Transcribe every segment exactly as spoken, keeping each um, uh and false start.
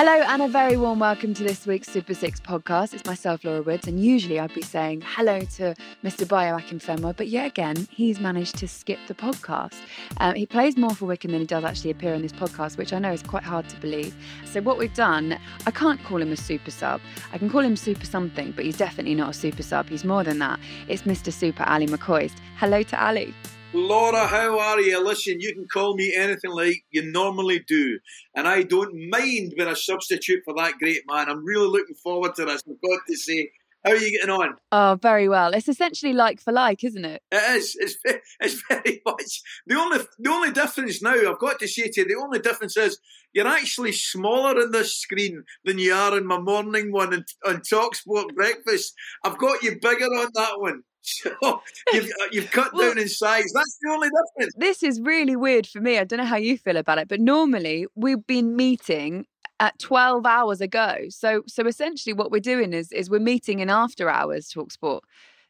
Hello and a very warm welcome to this week's Super six podcast. It's myself, Laura Woods, and usually I'd be saying hello to Mister Bio Akinfenwa, but yet again, he's managed to skip the podcast. Um, he plays more for Wickham than he does actually appear on this podcast, which I know is quite hard to believe. So what we've done, I can't call him a super sub. I can call him super something, but he's definitely not a super sub. He's more than that. It's Mister Super Ali McCoist. Hello to Ali. Laura, how are you? Listen, you can call me anything like you normally do, and I don't mind when I substitute for that great man. I'm really looking forward to this, I've got to say. How are you getting on? Oh, very well. It's essentially like for like, isn't it? It is. It's, it's very much. The only the only difference now, I've got to say to you, the only difference is you're actually smaller in this screen than you are in my morning one on, on Talksport Breakfast. I've got you bigger on that one. So you've, you've cut well, down in size. That's the only difference. This is really weird for me. I don't know how you feel about it, but normally we've been meeting at twelve hours ago. So so essentially what we're doing is is we're meeting in after hours Talksport.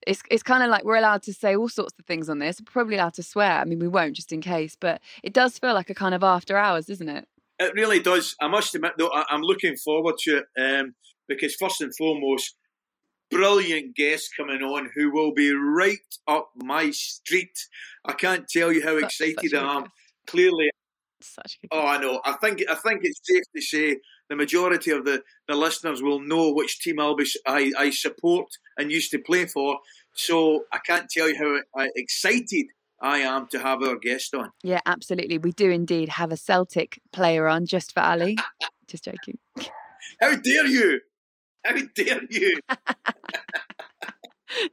It's it's kind of like we're allowed to say all sorts of things on this. We're probably allowed to swear. I mean, we won't just in case, but it does feel like a kind of after hours, doesn't it? It really does. I must admit, though, I, I'm looking forward to it um, because first and foremost, brilliant guest coming on who will be right up my street. I can't tell you how such, excited such I am. Good. Clearly, such good. Oh, I know. I think I think it's safe to say the majority of the, the listeners will know which team I'll be, I, I support and used to play for. So I can't tell you how excited I am to have our guest on. Yeah, absolutely. We do indeed have a Celtic player on just for Ali. Just joking. How dare you? How dare you?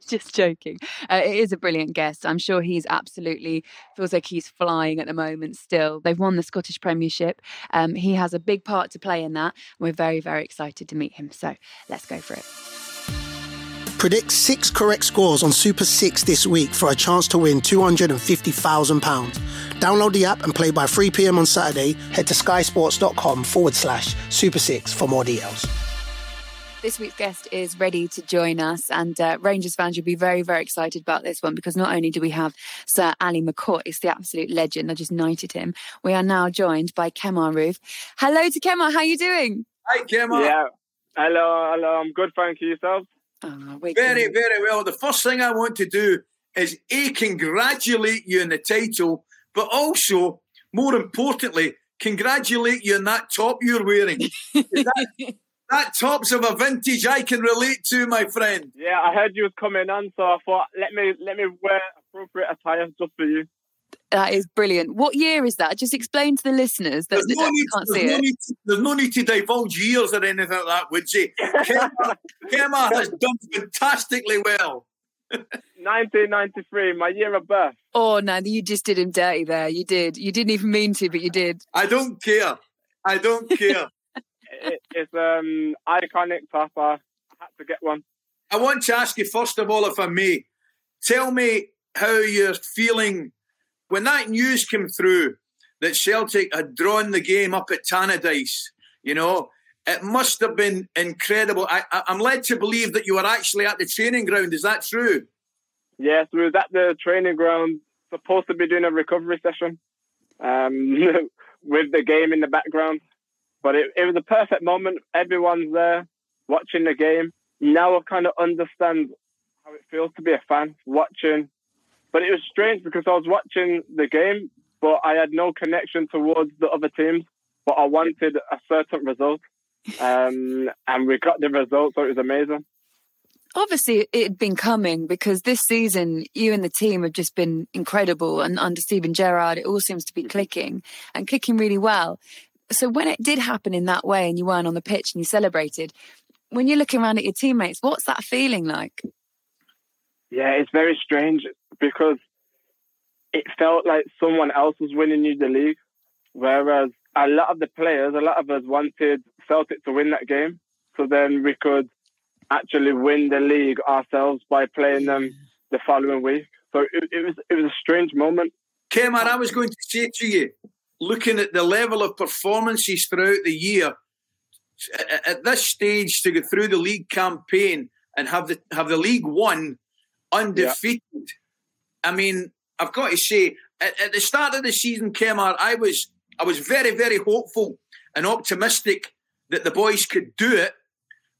Just joking. Uh, it is a brilliant guest. I'm sure he's absolutely feels like he's flying at the moment still. They've won the Scottish Premiership. Um, he has a big part to play in that. We're very, very excited to meet him. So let's go for it. Predict six correct scores on Super six this week for a chance to win two hundred fifty thousand pounds. Download the app and play by three p.m. on Saturday. Head to skysports.com forward slash Super six for more details. This week's guest is ready to join us, and uh, Rangers fans will be very, very excited about this one because not only do we have Sir Ali McCoist, the absolute legend, I just knighted him, we are now joined by Kemar Roofe. Hello to Kemar, how are you doing? Hi Kemar. Yeah, hello, hello, I'm good, thank you, yourself? Oh, very, very well. The first thing I want to do is A, congratulate you on the title, but also, more importantly, congratulate you on that top you're wearing. That tops of a vintage I can relate to, my friend. Yeah, I heard you was coming on, so I thought, let me let me wear appropriate attire just for you. That is brilliant. What year is that? Just explain to the listeners that they no can't see no it. Need to, there's no need to divulge years or anything like that, would you? Kemar, Kemar has done fantastically well. nineteen ninety-three, my year of birth. Oh, no, you just did him dirty there. You did. You didn't even mean to, but you did. I don't care. I don't care. It, it's an um, iconic top. I had to get one. I want to ask you, first of all, if I may, tell me how you're feeling. When that news came through that Celtic had drawn the game up at Tannadice, you know, it must have been incredible. I, I, I'm led to believe that you were actually at the training ground. Is that true? Yes, we was at the training ground, supposed to be doing a recovery session um, with the game in the background. But it, it was a perfect moment. Everyone's there watching the game. Now I kind of understand how it feels to be a fan watching. But it was strange because I was watching the game, but I had no connection towards the other teams. But I wanted a certain result. Um, and we got the result, so it was amazing. Obviously, it had been coming because this season, you and the team have just been incredible. And under Steven Gerrard, it all seems to be clicking and clicking really well. So when it did happen in that way and you weren't on the pitch and you celebrated, when you're looking around at your teammates, what's that feeling like? Yeah, it's very strange because it felt like someone else was winning you the league, whereas a lot of the players, a lot of us wanted Celtic to win that game. So then we could actually win the league ourselves by playing them the following week. So it, it was it was a strange moment. Kemar, I was going to say to you, looking at the level of performances throughout the year, at this stage to go through the league campaign and have the have the league won undefeated. Yeah. I mean, I've got to say, at, at the start of the season, Kemar, I was I was very, very hopeful and optimistic that the boys could do it,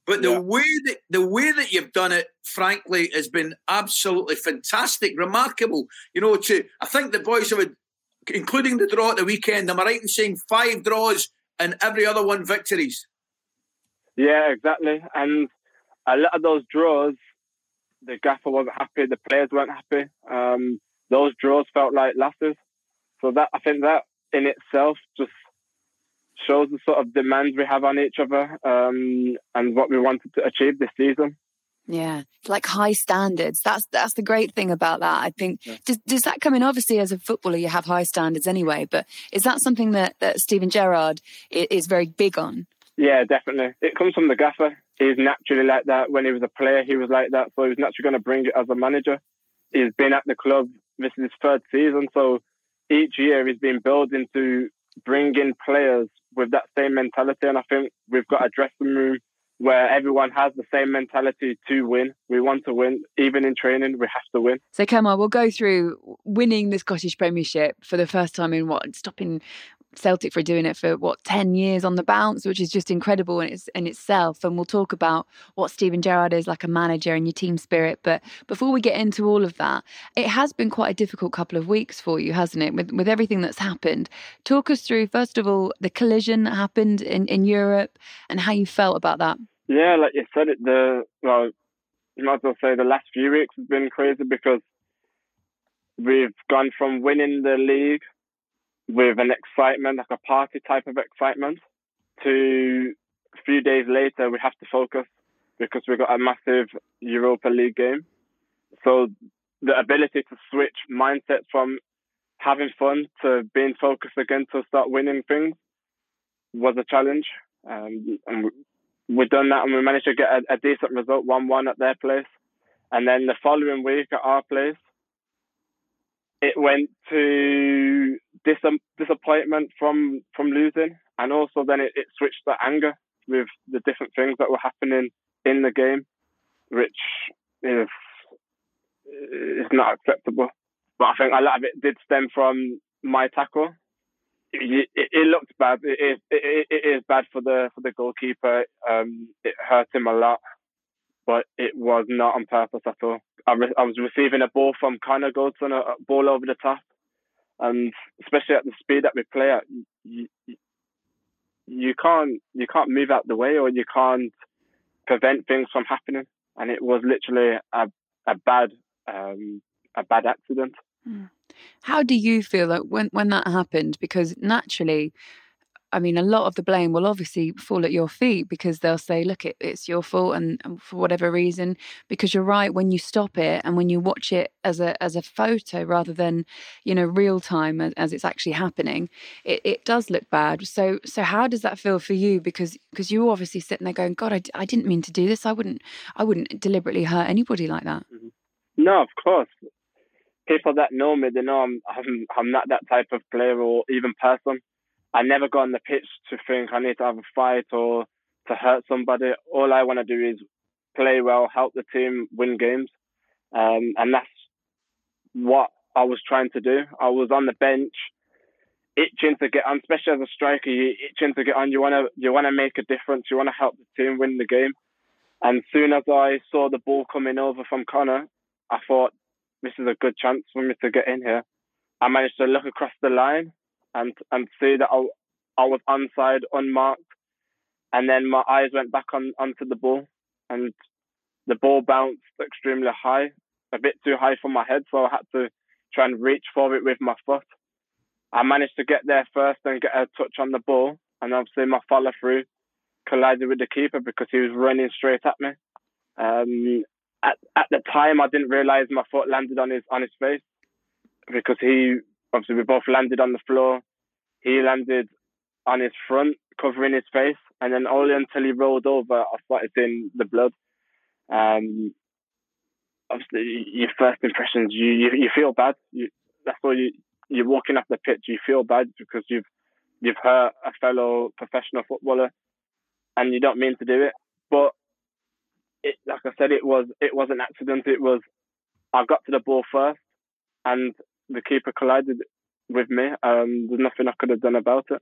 but the yeah. way that the way that you've done it, frankly, has been absolutely fantastic, remarkable. You know, to I think the boys have, including the draw at the weekend, am I right in saying five draws and every other one victories? Yeah, exactly. And a lot of those draws, the gaffer wasn't happy, the players weren't happy. Um, those draws felt like losses. So that I think that in itself just shows the sort of demands we have on each other um, and what we wanted to achieve this season. Yeah, it's like high standards. That's that's the great thing about that, I think. Yeah. Does, does that come in? Obviously, as a footballer, you have high standards anyway, but is that something that, that Steven Gerrard is, is very big on? Yeah, definitely. It comes from the gaffer. He's naturally like that. When he was a player, he was like that. So he was naturally going to bring it as a manager. He's been at the club. This is his third season. So each year he's been building to bring in players with that same mentality. And I think we've got a dressing room where everyone has the same mentality to win. We want to win. Even in training, we have to win. So, Kemar, we'll go through winning the Scottish Premiership for the first time in what? Stopping Celtic for doing it for, what, ten years on the bounce, which is just incredible in, its, in itself. And we'll talk about what Steven Gerrard is like a manager and your team spirit. But before we get into all of that, it has been quite a difficult couple of weeks for you, hasn't it, with, with everything that's happened? Talk us through, first of all, the collision that happened in, in Europe and how you felt about that. Yeah, like you said, it the well, you might as well say the last few weeks has been crazy because we've gone from winning the league with an excitement, like a party type of excitement, to a few days later we have to focus because we've got a massive Europa League game. So the ability to switch mindset from having fun to being focused again to start winning things was a challenge. Um, and we've done that and we managed to get a, a decent result, one one at their place. And then the following week at our place, it went to dis- disappointment from, from losing, and also then it, it switched to anger with the different things that were happening in the game, which is, is not acceptable. But I think a lot of it did stem from my tackle. It, it, it looked bad. It is it, it is bad for the for the goalkeeper. Um, it hurt him a lot, but it was not on purpose at all. I, re- I was receiving a ball from Conor Goldson, a ball over the top, and especially at the speed that we play at, you, you, you can't you can't move out the way or you can't prevent things from happening. And it was literally a a bad um, a bad accident. Mm. How do you feel like when, when that happened? Because naturally, I mean, a lot of the blame will obviously fall at your feet because they'll say, look, it, it's your fault and, and for whatever reason, because you're right, when you stop it and when you watch it as a as a photo rather than, you know, real time as, as it's actually happening, it, it does look bad. So so how does that feel for you? Because because you're obviously sitting there going, God, I, I didn't mean to do this. I wouldn't I wouldn't deliberately hurt anybody like that. No, of course. People that know me, they know I'm, I'm I'm not that type of player or even person. I never go on the pitch to think I need to have a fight or to hurt somebody. All I want to do is play well, help the team win games. Um, and that's what I was trying to do. I was on the bench, itching to get on, especially as a striker, you're itching to get on. You want to you want to make a difference. You want to help the team win the game. And soon as I saw the ball coming over from Connor, I thought, this is a good chance for me to get in here. I managed to look across the line and and see that I, I was onside, unmarked. And then my eyes went back on onto the ball. And the ball bounced extremely high, a bit too high for my head. So I had to try and reach for it with my foot. I managed to get there first and get a touch on the ball. And obviously my follow through collided with the keeper because he was running straight at me. Um, At, at the time, I didn't realise my foot landed on his on his face because he, obviously we both landed on the floor. He landed on his front, covering his face. And then only until he rolled over, I started seeing the blood. Um, obviously, your first impressions, you, you, you feel bad. You, that's all you, you're walking off the pitch, you feel bad because you've, you've hurt a fellow professional footballer and you don't mean to do it. But It, like I said, it was it was an accident. It was I got to the ball first, and the keeper collided with me. Um, there's nothing I could have done about it.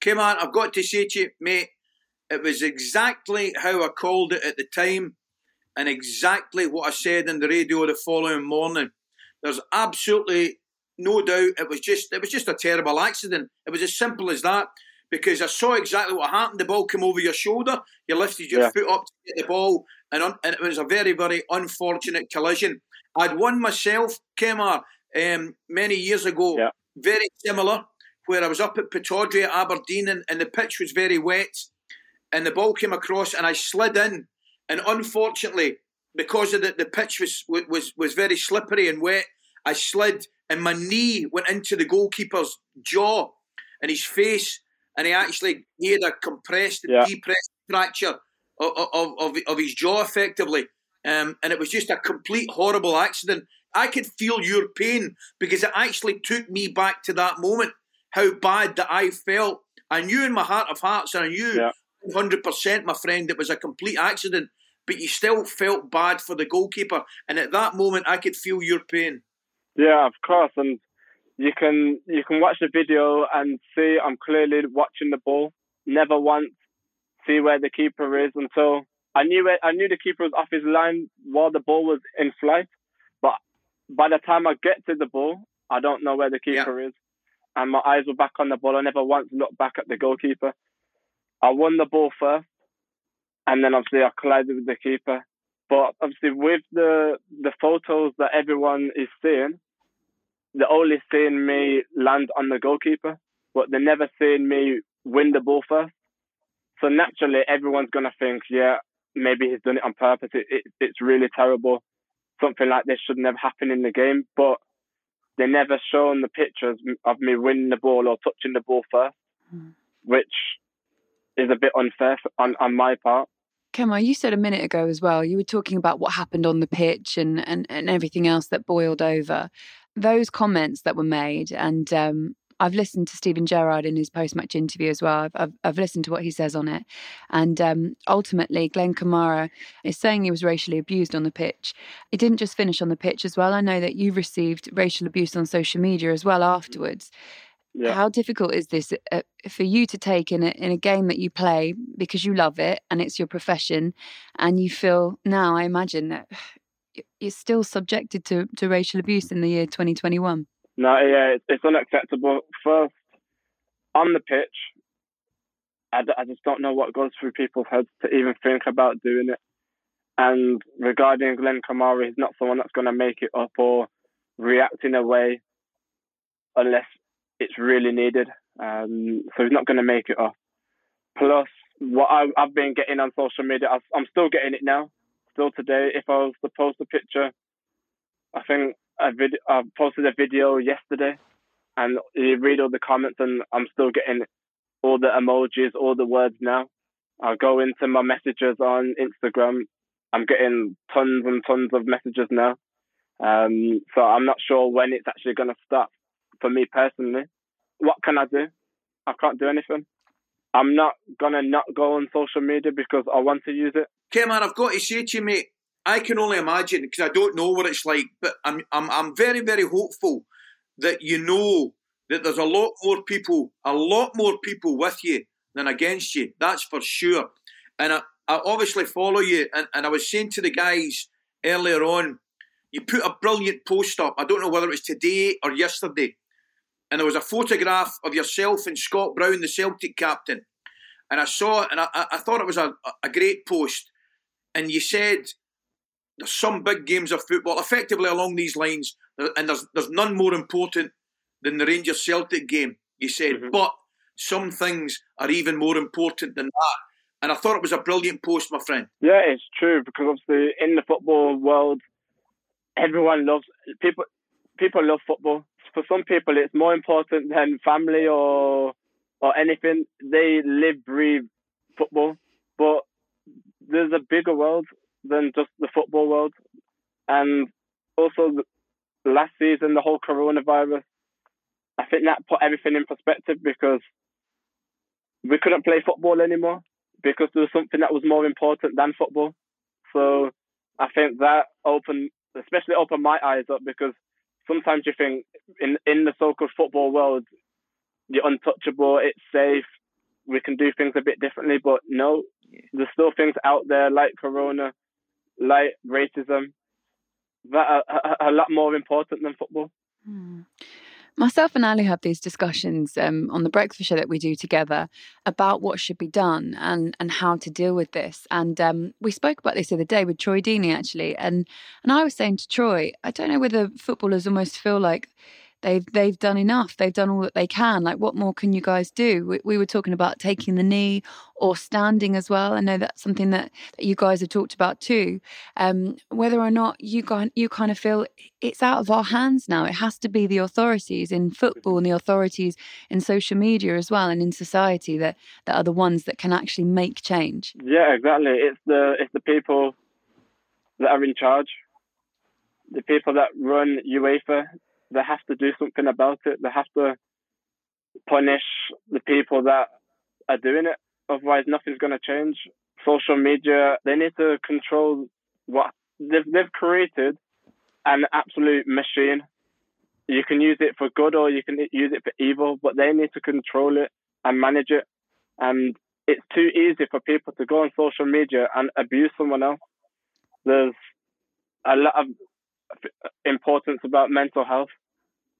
Kemar, I've got to say to you, mate, It was exactly how I called it at the time and exactly what I said on the radio the following morning. There's absolutely no doubt it was just it was just a terrible accident. It was as simple as that, because I saw exactly what happened. The ball came over your shoulder. You lifted your yeah. foot up to get the ball, and, un- and it was a very, very unfortunate collision. I'd won myself, Kemar, um, many years ago, yeah. very similar, where I was up at Pittodrie at Aberdeen, and, and the pitch was very wet, and the ball came across, and I slid in. And unfortunately, because of the, the pitch was, was was very slippery and wet, I slid, and my knee went into the goalkeeper's jaw and his face, and he actually he had a compressed and yeah. depressed fracture of, of, of, of his jaw, effectively. Um, and it was just a complete horrible accident. I could feel your pain, because it actually took me back to that moment, how bad that I felt. I knew in my heart of hearts, and I knew yeah. one hundred percent, my friend, it was a complete accident, but you still felt bad for the goalkeeper. And at that moment, I could feel your pain. Yeah, of course. And you can you can watch the video and see I'm clearly watching the ball. Never once see where the keeper is until I knew it, I knew the keeper was off his line while the ball was in flight. But by the time I get to the ball, I don't know where the keeper yeah. is. And my eyes were back on the ball. I never once looked back at the goalkeeper. I won the ball first, and then obviously I collided with the keeper. But obviously with the the photos that everyone is seeing, they're only seeing me land on the goalkeeper, but they're never seeing me win the ball first. So naturally, everyone's going to think, yeah, maybe he's done it on purpose. It, it, it's really terrible. Something like this should never happen in the game. But they never shown the pictures of me winning the ball or touching the ball first, mm. which is a bit unfair on, on my part. Kemar, you said a minute ago as well, you were talking about what happened on the pitch and, and, and everything else that boiled over. Those comments that were made, and um, I've listened to Steven Gerrard in his post-match interview as well. I've, I've, I've listened to what he says on it. And um, ultimately, Glenn Kamara is saying he was racially abused on the pitch. It didn't just finish on the pitch as well. I know that you received racial abuse on social media as well afterwards. Yeah. How difficult is this uh, for you to take in a, in a game that you play because you love it and it's your profession, and you feel now, I imagine, that you're still subjected to, to racial abuse in the year twenty twenty-one? No, yeah, it's, it's unacceptable. First, on the pitch, I, d- I just don't know what goes through people's heads to even think about doing it. And regarding Glenn Kamara, he's not someone that's going to make it up or react in a way unless it's really needed. Um, so he's not going to make it off. Plus, what I, I've been getting on social media, I've, I'm still getting it now, still today. If I was to post a picture, I think I, vid- I posted a video yesterday, and you read all the comments, and I'm still getting all the emojis, all the words now. I go into my messages on Instagram. I'm getting tons and tons of messages now. Um, so I'm not sure when it's actually going to stop. For me personally, what can I do? I can't do anything. I'm not going to not go on social media because I want to use it. Kemar, I've got to say to you, mate, I can only imagine, because I don't know what it's like, but I'm, I'm, I'm very, very hopeful that you know that there's a lot more people, a lot more people with you than against you. That's for sure. And I, I obviously follow you. And, and I was saying to the guys earlier on, you put a brilliant post up. I don't know whether it was today or yesterday. And there was a photograph of yourself and Scott Brown, the Celtic captain. And I saw it, and I, I thought it was a, a great post. And you said, there's some big games of football, effectively along these lines, and there's there's none more important than the Rangers-Celtic game, you said. Mm-hmm. But some things are even more important than that. And I thought it was a brilliant post, my friend. Yeah, it's true, because obviously in the football world, everyone loves... people. People love football. For some people, it's more important than family or or anything. They live, breathe football. But there's a bigger world than just the football world. And also, last season, the whole coronavirus, I think that put everything in perspective, because we couldn't play football anymore because there was something that was more important than football. So I think that opened, especially opened my eyes up, because sometimes you think in in the so-called football world, you're untouchable, it's safe, we can do things a bit differently. But no, there's still things out there like corona, like racism, that are a lot more important than football. Mm. Myself and Ali have these discussions um, on the breakfast show that we do together about what should be done and, and how to deal with this. And um, we spoke about this the other day with Troy Deeney, actually. And and I was saying to Troy, I don't know whether footballers almost feel like they've they've done enough. They've done all that they can. Like, what more can you guys do? We, we were talking about taking the knee or standing as well. I know that's something that, that you guys have talked about too. Um, whether or not you, you kind of feel it's out of our hands now. It has to be the authorities in football and the authorities in social media as well and in society that, that are the ones that can actually make change. Yeah, exactly. It's the it's the people that are in charge, the people that run UEFA. They have to do something about it. They have to punish the people that are doing it. Otherwise, nothing's going to change. Social media, they need to control what they've, they've created an absolute machine. You can use it for good or you can use it for evil, but they need to control it and manage it. And it's too easy for people to go on social media and abuse someone else. There's a lot of importance about mental health.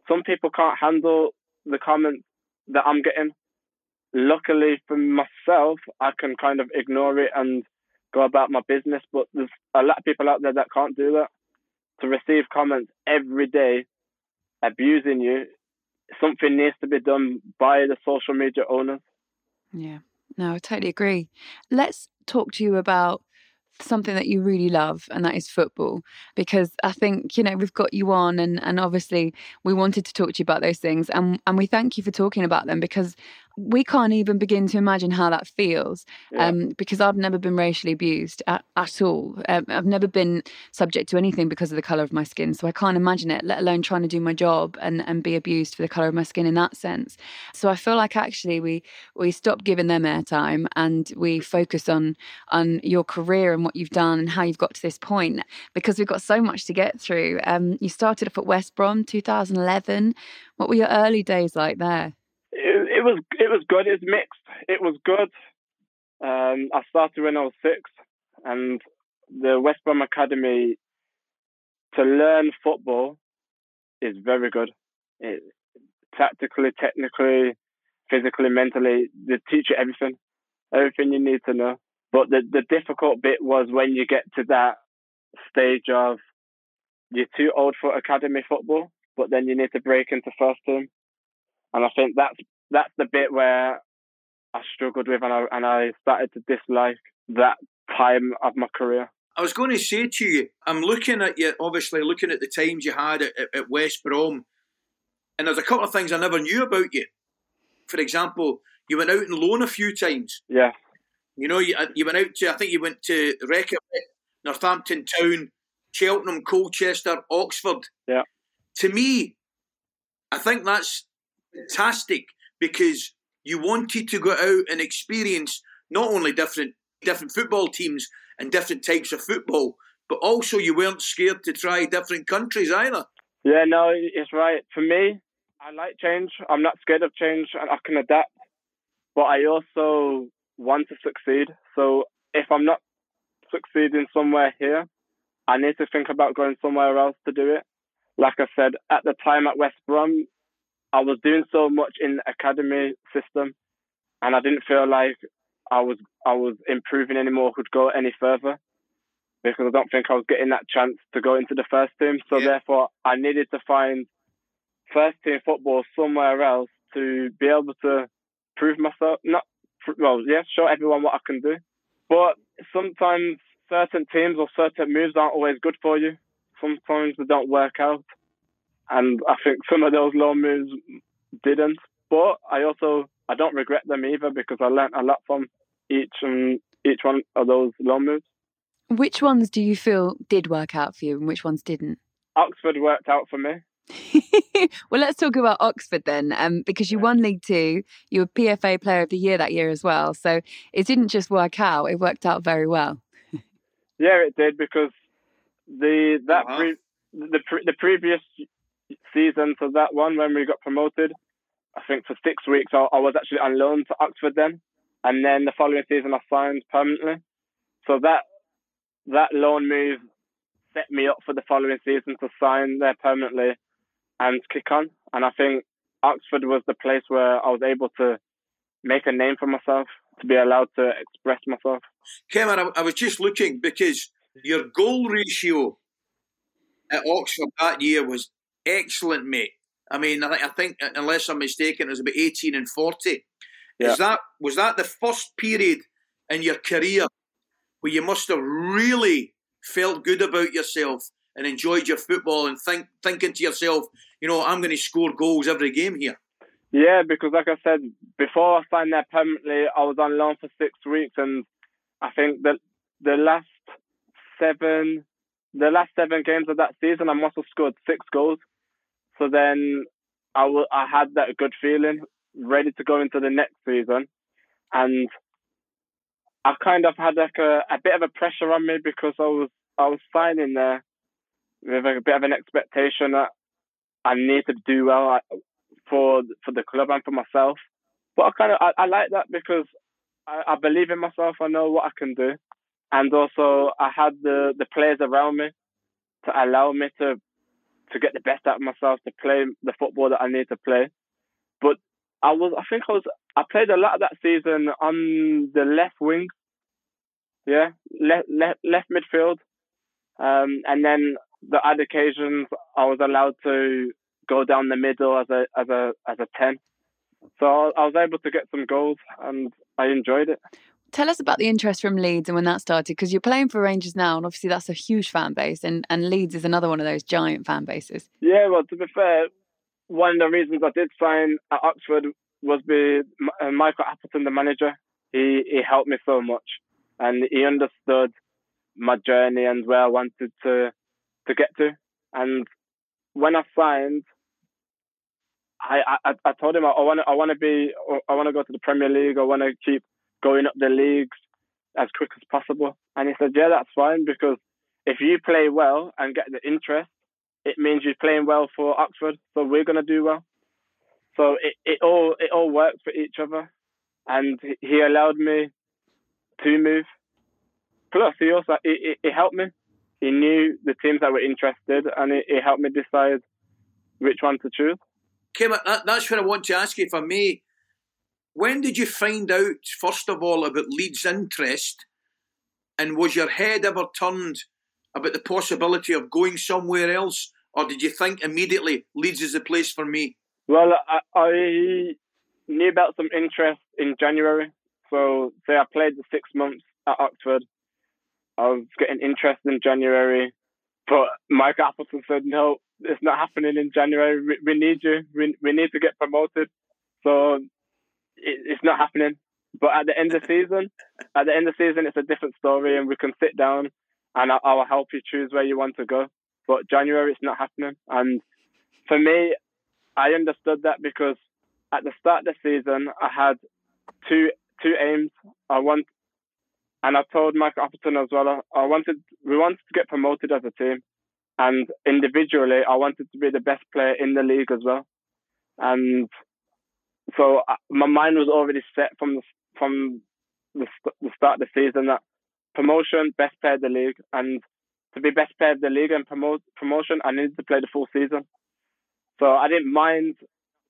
Some people can't handle the comments that I'm getting. Luckily for myself, I can kind of ignore it and go about my business, but there's a lot of people out there that can't do that. To receive comments every day abusing you, something needs to be done by the social media owners. Yeah, no, I totally agree. Let's talk to you about something that you really love, and that is football, because I think, you know, we've got you on and, and obviously we wanted to talk to you about those things, and, and we thank you for talking about them, because we can't even begin to imagine how that feels. Yeah. Um, because I've never been racially abused at, at all. Um, I've never been subject to anything because of the colour of my skin. So I can't imagine it, let alone trying to do my job and, and be abused for the colour of my skin in that sense. So I feel like actually we we stop giving them airtime and we focus on on your career and what you've done and how you've got to this point, because we've got so much to get through. Um, you started off at West Brom, two thousand eleven. What were your early days like there? It, it was it was good. It's mixed. It was good. Um, I started when I was six, and the West Brom Academy, to learn football, is very good. It, tactically, technically, physically, mentally, they teach you everything, everything you need to know. But the, the difficult bit was when you get to that stage of you're too old for academy football, but then you need to break into first team. And I think that's that's the bit where I struggled with, and I and I started to dislike that time of my career. I was going to say to you, I'm looking at you, obviously looking at the times you had at, at West Brom, and there's a couple of things I never knew about you. For example, you went out on loan a few times. Yeah. You know, you, you went out to, I think you went to Wrexham, Northampton Town, Cheltenham, Colchester, Oxford. Yeah. To me, I think that's fantastic, because you wanted to go out and experience not only different different football teams and different types of football, but also you weren't scared to try different countries either. Yeah, no, it's right. For me, I like change. I'm not scared of change, and I can adapt. But I also want to succeed. So if I'm not succeeding somewhere here, I need to think about going somewhere else to do it. Like I said, at the time at West Brom, I was doing so much in the academy system, and I didn't feel like I was I was improving anymore, could go any further, because I don't think I was getting that chance to go into the first team. So yeah. Therefore, I needed to find first team football somewhere else to be able to prove myself. Not well, yeah, show everyone what I can do. But sometimes certain teams or certain moves aren't always good for you. Sometimes they don't work out. And I think some of those loan moves didn't. But I also, I don't regret them either, because I learnt a lot from each and each one of those loan moves. Which ones do you feel did work out for you and which ones didn't? Oxford worked out for me. Well, let's talk about Oxford then, um, because you won League Two. You were P F A Player of the Year that year as well. So it didn't just work out, it worked out very well. Yeah, it did, because the that uh-huh. pre- the pre- the previous... season to that one when we got promoted, I think for six weeks I, I was actually on loan to Oxford then, and then the following season I signed permanently. So that that loan move set me up for the following season to sign there permanently and kick on. And I think Oxford was the place where I was able to make a name for myself, to be allowed to express myself. Kemar, I, I was just looking, because your goal ratio at Oxford that year was excellent, mate. I mean, I, th- I think, unless I'm mistaken, it was about eighteen and forty. Yeah. Is that, was that the first period in your career where you must have really felt good about yourself and enjoyed your football and think, thinking to yourself, you know, I'm going to score goals every game here? Yeah, because like I said, before I signed there permanently, I was on loan for six weeks, and I think that the last seven, the last seven games of that season, I must have scored six goals. So then I, w- I had that good feeling, ready to go into the next season, and I kind of had like a, a bit of a pressure on me, because I was I was signing there with a bit of an expectation that I need to do well. I, For for the club and for myself, but I kind of I, I like that, because I, I believe in myself. I know what I can do, and also I had the, the players around me to allow me to to get the best out of myself, to play the football that I need to play. But I was I think I was I played a lot of that season on the left wing, yeah, left left, left midfield, um, and then the odd occasions I was allowed to go down the middle as a as a as a ten. So I was able to get some goals and I enjoyed it. Tell us about the interest from Leeds and when that started, because you're playing for Rangers now, and obviously that's a huge fan base, and, and Leeds is another one of those giant fan bases. Yeah, well, to be fair, one of the reasons I did sign at Oxford was be Michael Appleton, the manager. He he helped me so much, and he understood my journey and where I wanted to to get to. And when I signed, I, I I told him I want I want to be I want to go to the Premier League. I want to keep going up the leagues as quick as possible. And he said, "Yeah, that's fine, because if you play well and get the interest, it means you're playing well for Oxford. So we're gonna do well." So it, it all it all worked for each other, and he allowed me to move. Plus, he also it it helped me. He knew the teams that were interested, and it, it helped me decide which one to choose. Kemar, that, that's what I want to ask you, if I may. When did you find out, first of all, about Leeds' interest, and was your head ever turned about the possibility of going somewhere else, or did you think immediately, Leeds is the place for me? Well, I, I knew about some interest in January. So, say I played the six months at Oxford. I was getting interest in January, but Mike Appleton said, "No, it's not happening in January. We, we need you. We, we need to get promoted. So it, it's not happening." But at the end of the season, at the end of the season, it's a different story, and we can sit down, and I, I'll help you choose where you want to go. But January, it's not happening. And for me, I understood that, because at the start of the season, I had two two aims. I want. And I told Michael Appleton as well, I wanted, we wanted to get promoted as a team. And individually, I wanted to be the best player in the league as well. And so my mind was already set from the, from the, the start of the season that promotion, best player of the league. And to be best player of the league and promote, promotion, I needed to play the full season. So I didn't mind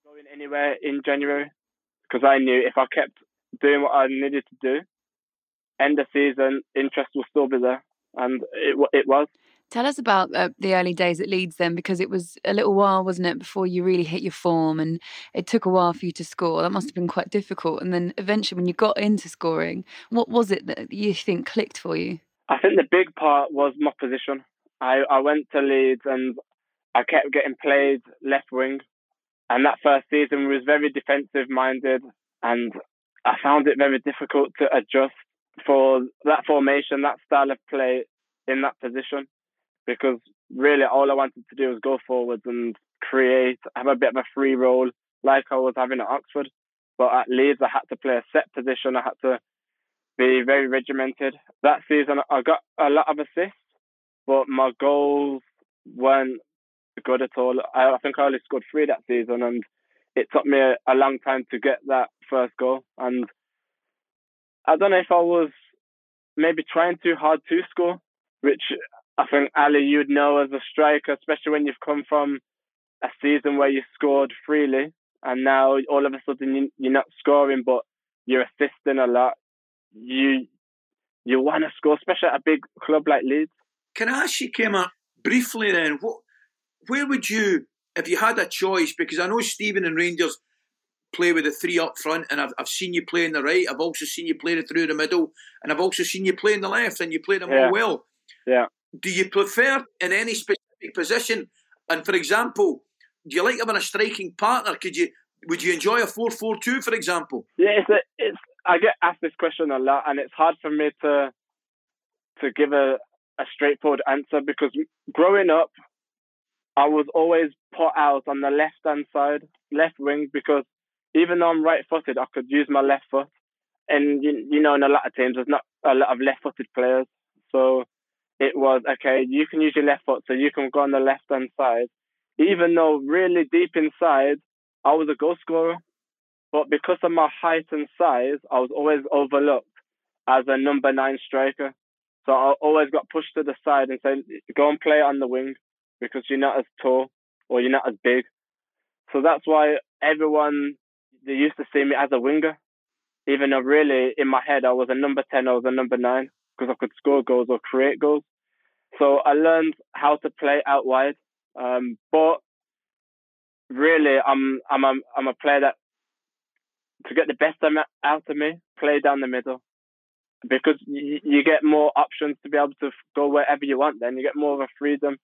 going anywhere in January, because I knew if I kept doing what I needed to do, end of season, interest will still be there, and it it was. Tell us about uh, the early days at Leeds then, because it was a little while, wasn't it, before you really hit your form, and it took a while for you to score. That must have been quite difficult. And then eventually, when you got into scoring, what was it that you think clicked for you? I think the big part was my position. I, I went to Leeds and I kept getting played left wing, and that first season was very defensive-minded, and I found it very difficult to adjust for that formation, that style of play in that position, because really all I wanted to do was go forwards and create, have a bit of a free role like I was having at Oxford. But at Leeds, I had to play a set position. I had to be very regimented. That season, I got a lot of assists, but my goals weren't good at all. I think I only scored three that season, and it took me a long time to get that first goal. And I don't know if I was maybe trying too hard to score, which I think, Ali, you'd know as a striker, especially when you've come from a season where you scored freely and now all of a sudden you're not scoring, but you're assisting a lot. You you want to score, especially at a big club like Leeds. Can I ask you, Kemar, briefly then, what, where would you, if you had a choice, because I know Steven and Rangers play with the three up front, and I've, I've seen you play in the right, I've also seen you play it through the middle, and I've also seen you play in the left, and you play them yeah. all well. Yeah. Do you prefer in any specific position? And for example, do you like having a striking partner? Could you? Would you enjoy a four four two, for example? Yeah, it's a, it's. I get asked this question a lot, and it's hard for me to to give a, a straightforward answer, because growing up, I was always put out on the left hand side, left wing, because even though I'm right footed, I could use my left foot, and you, you know, in a lot of teams, there's not a lot of left footed players, so. It was, okay, you can use your left foot, so you can go on the left-hand side. Even though really deep inside, I was a goal scorer. But because of my height and size, I was always overlooked as a number nine striker. So I always got pushed to the side and said, go and play on the wing because you're not as tall or you're not as big. So that's why everyone, they used to see me as a winger. Even though really, in my head, I was a number ten, I was a number nine. Because I could score goals or create goals. So I learned how to play out wide. Um, but really, I'm I'm a, I'm a player that, to get the best out of me, play down the middle. Because you, you get more options to be able to go wherever you want then. You get more of a freedom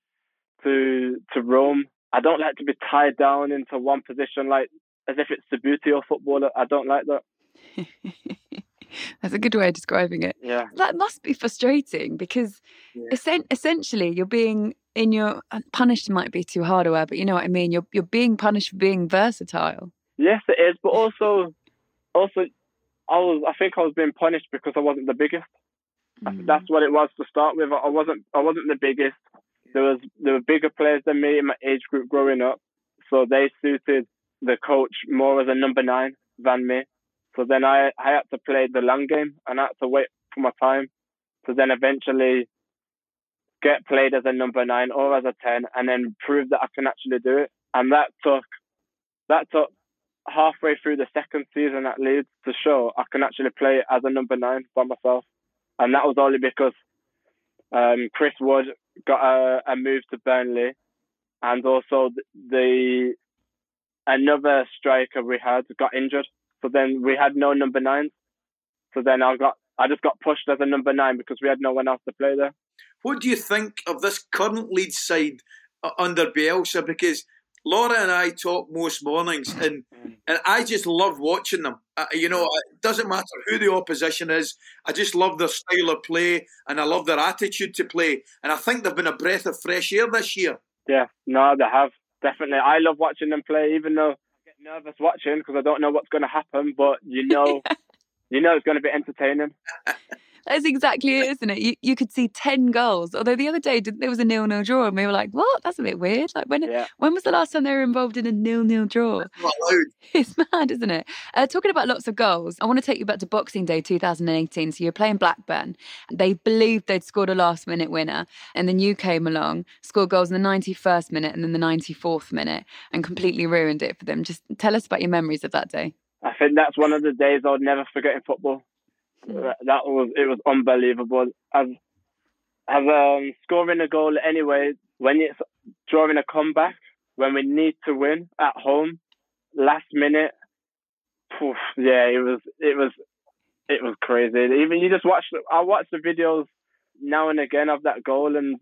to to roam. I don't like to be tied down into one position, like as if it's Sabuti or footballer. I don't like that. That's a good way of describing it. Yeah. That must be frustrating because yeah. es- essentially you're being in your punished might be too hard a word, but you know what I mean. You're you're being punished for being versatile. Yes, it is, but also, also, I was I think I was being punished because I wasn't the biggest. Mm. That's what it was to start with. I wasn't I wasn't the biggest. There was there were bigger players than me in my age group growing up, so they suited the coach more as a number nine than me. So then I, I had to play the long game and I had to wait for my time to then eventually get played as a number nine or as a ten and then prove that I can actually do it. And that took that took halfway through the second season at Leeds to show I can actually play as a number nine by myself. And that was only because um, Chris Wood got a, a move to Burnley, and also the, the another striker we had got injured. So then we had no number nines. So then I got I just got pushed as a number nine because we had no one else to play there. What do you think of this current Leeds side under Bielsa? Because Laura and I talk most mornings, and and I just love watching them. Uh, you know, it doesn't matter who the opposition is. I just love their style of play, and I love their attitude to play. And I think they've been a breath of fresh air this year. Yeah, no, they have. Definitely. I love watching them play, even though nervous watching because I don't know what's going to happen, but you know, yeah. you know it's going to be entertaining. That's exactly it, isn't it? You you could see ten goals. Although the other day there was a nil-nil draw, and we were like, "What? That's a bit weird." Like when yeah. when was the last time they were involved in a nil-nil draw? It's mad, isn't it? Uh, talking about lots of goals, I want to take you back to Boxing Day two thousand eighteen. So you're playing Blackburn. They believed they'd scored a last-minute winner, and then you came along, scored goals in the ninety-first minute and then the ninety-fourth minute, and completely ruined it for them. Just tell us about your memories of that day. I think that's one of the days I'll never forget in football. That was it was unbelievable. As as um, scoring a goal anyway, when it's drawing a comeback, when we need to win at home, last minute, poof, yeah, it was it was it was crazy. Even you just watch. I watch the videos now and again of that goal and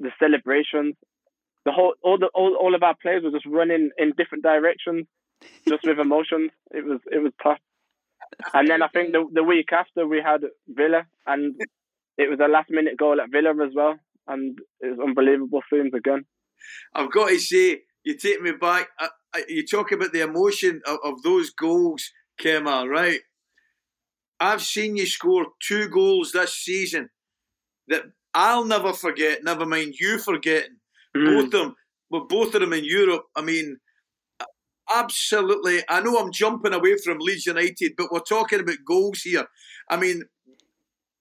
the celebrations. The whole all the all, all of our players were just running in different directions, just with emotions. It was it was tough. And then I think the the week after we had Villa, and it was a last minute goal at Villa as well, and it was unbelievable scenes again. I've got to say, you take me back. I, I, you talk about the emotion of, of those goals, Kemar, right? I've seen you score two goals this season that I'll never forget. Never mind you forgetting. Mm. Both of them, but both of them in Europe. I mean, absolutely, I know I'm jumping away from Leeds United, but we're talking about goals here. I mean,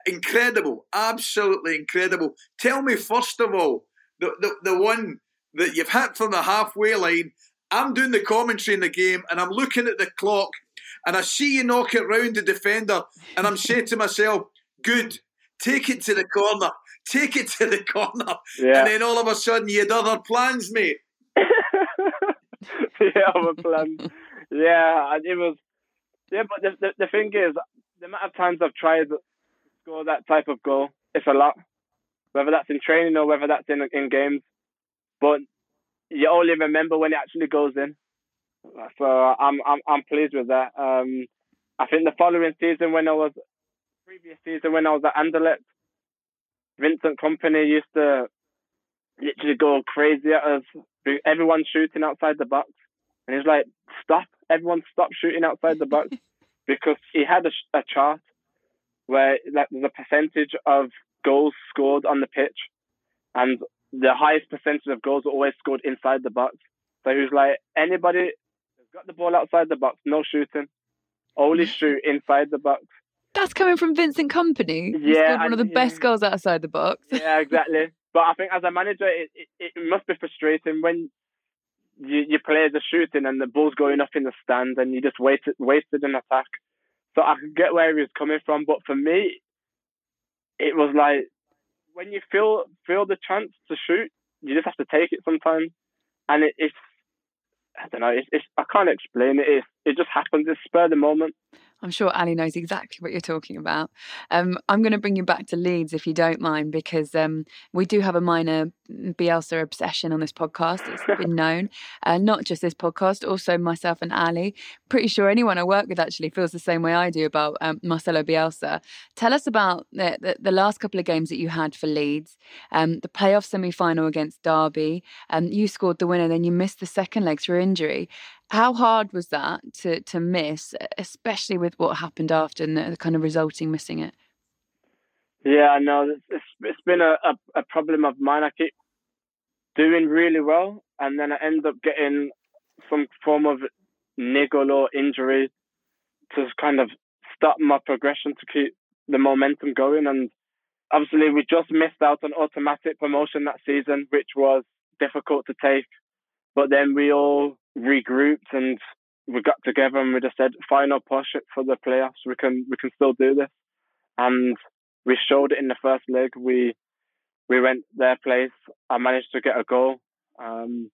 incredible, absolutely incredible. Tell me, first of all, the, the, the one that you've hit from the halfway line. I'm doing the commentary in the game and I'm looking at the clock and I see you knock it round the defender and I'm saying to myself, good, take it to the corner, take it to the corner. Yeah. And then all of a sudden you had other plans, mate. Yeah, other plans. Yeah, and it was... Yeah, but the, the, the thing is, the amount of times I've tried to score that type of goal, it's a lot. Whether that's in training or whether that's in, in games. But... you only remember when it actually goes in, so I'm I'm I'm pleased with that. Um, I think the following season, when I was previous season when I was at Anderlecht, Vincent Kompany used to literally go crazy at us. Everyone shooting outside the box, and he's like, "Stop! Everyone stop shooting outside the box," because he had a, a chart where like there's a percentage of goals scored on the pitch, and the highest percentage of goals are always scored inside the box. So he was like, anybody who's got the ball outside the box, no shooting. Only shoot inside the box. That's coming from Vincent Kompany. Yeah. He scored one of the yeah. best goals outside the box. Yeah, exactly. But I think as a manager, it, it, it must be frustrating when you, your players are shooting and the ball's going up in the stand and you just wasted, wasted an attack. So I could get where he was coming from. But for me, it was like, when you feel feel the chance to shoot, you just have to take it sometimes, and it, it's I don't know, it's, it's I can't explain it. It it just happens. It's spur of the moment. I'm sure Ali knows exactly what you're talking about. Um, I'm going to bring you back to Leeds if you don't mind, because um, we do have a minor Bielsa obsession on this podcast. It's been known, uh, not just this podcast, also myself and Ali. Pretty sure anyone I work with actually feels the same way I do about um, Marcelo Bielsa. Tell us about the, the, the last couple of games that you had for Leeds, um, the playoff semi-final against Derby. Um, you scored the winner, then you missed the second leg through injury. How hard was that to, to miss, especially with what happened after and the, the kind of resulting missing it? Yeah, no, it's, it's been a, a, a problem of mine. I keep doing really well and then I end up getting some form of niggle or injury to kind of stop my progression to keep the momentum going. And obviously we just missed out on automatic promotion that season, which was difficult to take. But then we all regrouped and we got together and we just said, final push for the playoffs. We can we can still do this. And we showed it in the first leg. We we went their place. I managed to get a goal. Um,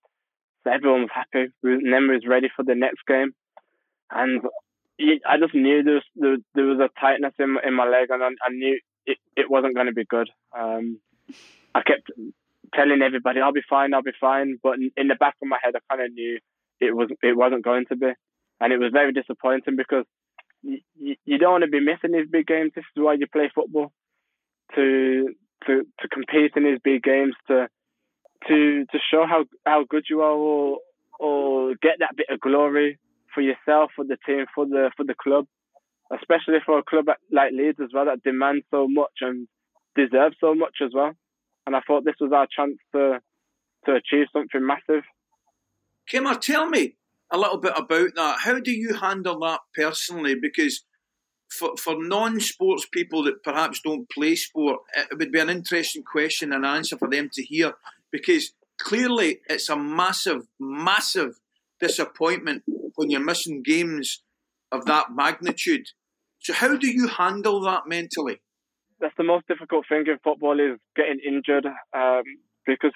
so everyone was happy. We, and then we was ready for the next game. And I just knew there was, there, there was a tightness in, in my leg and I, I knew it, it wasn't going to be good. Um, I kept telling everybody, I'll be fine, I'll be fine. But in the back of my head, I kind of knew it was it wasn't going to be, and it was very disappointing because you, you don't want to be missing these big games. This is why you play football, to to to compete in these big games, to to to show how, how good you are, or or get that bit of glory for yourself, for the team, for the for the club, especially for a club like Leeds as well that demands so much and deserves so much as well. And I thought this was our chance to to achieve something massive. Kemar, tell me a little bit about that. How do you handle that personally? Because for for non-sports people that perhaps don't play sport, it would be an interesting question and answer for them to hear. Because clearly it's a massive, massive disappointment when you're missing games of that magnitude. So how do you handle that mentally? That's the most difficult thing in football is getting injured um, because,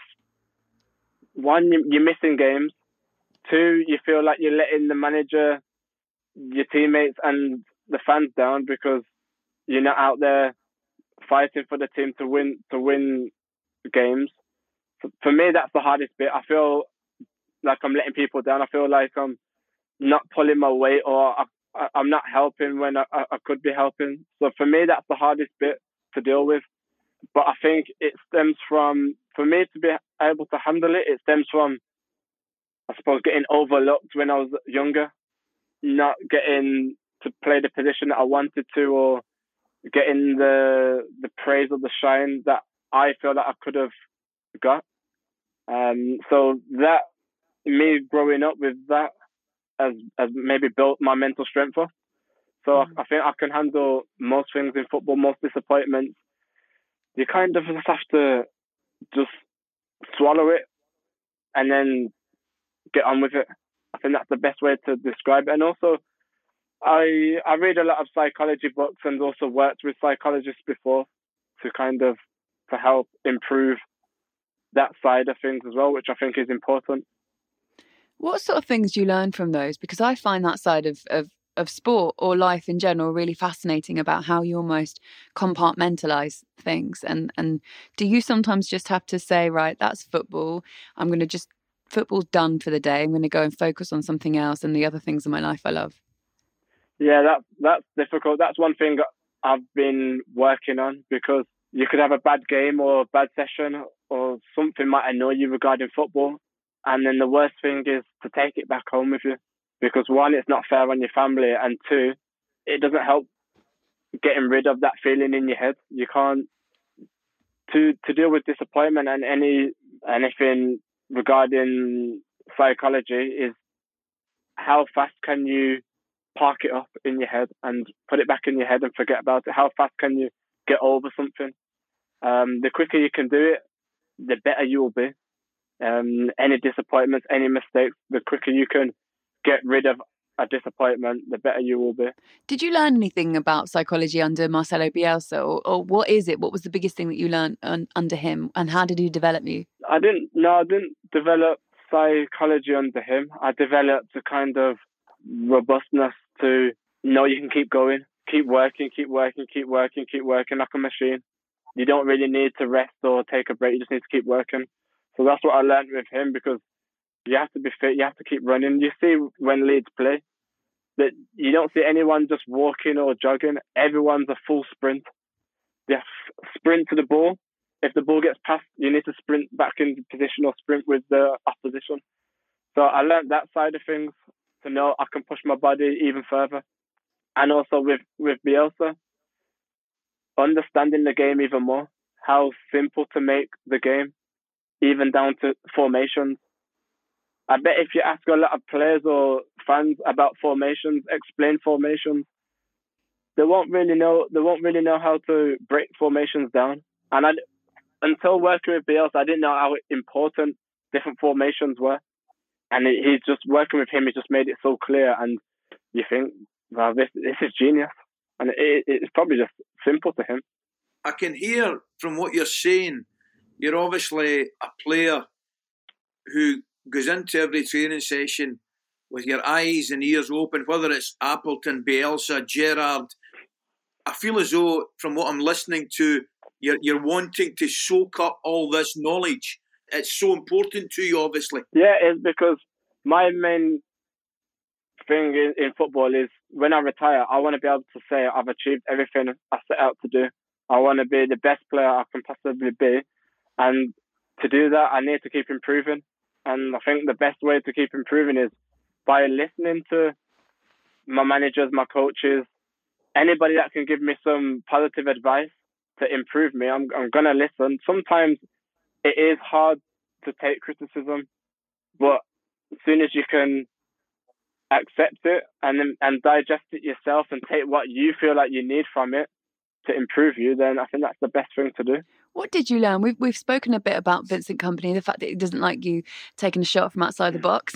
one, you're missing games. Two, you feel like you're letting the manager, your teammates and the fans down because you're not out there fighting for the team to win to win games. So for me, that's the hardest bit. I feel like I'm letting people down. I feel like I'm not pulling my weight or I, I, I'm not helping when I, I could be helping. So for me, that's the hardest bit to deal with. But I think it stems from, for me to be able to handle it, it stems from I suppose getting overlooked when I was younger, not getting to play the position that I wanted to, or getting the the praise or the shine that I feel that I could have got. Um, so that me growing up with that has, has maybe built my mental strength for. So mm-hmm. I, I think I can handle most things in football, most disappointments. You kind of just have to just swallow it and then get on with it. I think that's the best way to describe it. And also, I I read a lot of psychology books and also worked with psychologists before to kind of to help improve that side of things as well, which I think is important. What sort of things do you learn from those? Because I find that side of, of, of sport or life in general really fascinating about how you almost compartmentalise things. And, and do you sometimes just have to say, right, that's football. I'm going to just, football's done for the day. I'm going to go and focus on something else and the other things in my life I love. Yeah, that that's difficult. That's one thing I've been working on, because you could have a bad game or a bad session or something might annoy you regarding football. And then the worst thing is to take it back home with you, because one, it's not fair on your family, and two, it doesn't help getting rid of that feeling in your head. You can't to to deal with disappointment and any anything regarding psychology is how fast can you park it up in your head and put it back in your head and forget about it. How fast can you get over something? Um, the quicker you can do it, the better you will be. Um, any disappointments, any mistakes, the quicker you can get rid of a disappointment, the better you will be. Did you learn anything about psychology under Marcelo Bielsa, or, or what is it? What was the biggest thing that you learned un, under him, and how did he develop you? I didn't. No, I didn't develop psychology under him. I developed a kind of robustness to know you can keep going, keep working, keep working, keep working, keep working like a machine. You don't really need to rest or take a break. You just need to keep working. So that's what I learned with him, because you have to be fit. You have to keep running. You see when Leeds play that you don't see anyone just walking or jogging. Everyone's a full sprint. They have to sprint to the ball. If the ball gets passed, you need to sprint back into position or sprint with the opposition. So I learned that side of things, to know I can push my body even further. And also with, with Bielsa, understanding the game even more, how simple to make the game, even down to formations. I bet if you ask a lot of players or fans about formations, explain formations, they won't really know they won't really know how to break formations down. And I, until working with Bielsa, I didn't know how important different formations were. And he's just working with him. He just made it so clear, and you think, "Wow, this this is genius." And it, it's probably just simple to him. I can hear from what you're saying. You're obviously a player who goes into every training session with your eyes and ears open. Whether it's Appleton, Bielsa, Gerrard, I feel as though, from what I'm listening to, you're you're wanting to soak up all this knowledge. It's so important to you, obviously. Yeah, it's because my main thing in, in football is when I retire, I want to be able to say I've achieved everything I set out to do. I want to be the best player I can possibly be. And to do that, I need to keep improving. And I think the best way to keep improving is by listening to my managers, my coaches, anybody that can give me some positive advice to improve me. I'm, I'm going to listen. Sometimes it is hard to take criticism, but as soon as you can accept it and and digest it yourself and take what you feel like you need from it to improve you, then I think that's the best thing to do. What did you learn? We've we've spoken a bit about Vincent Kompany, the fact that he doesn't like you taking a shot from outside the box.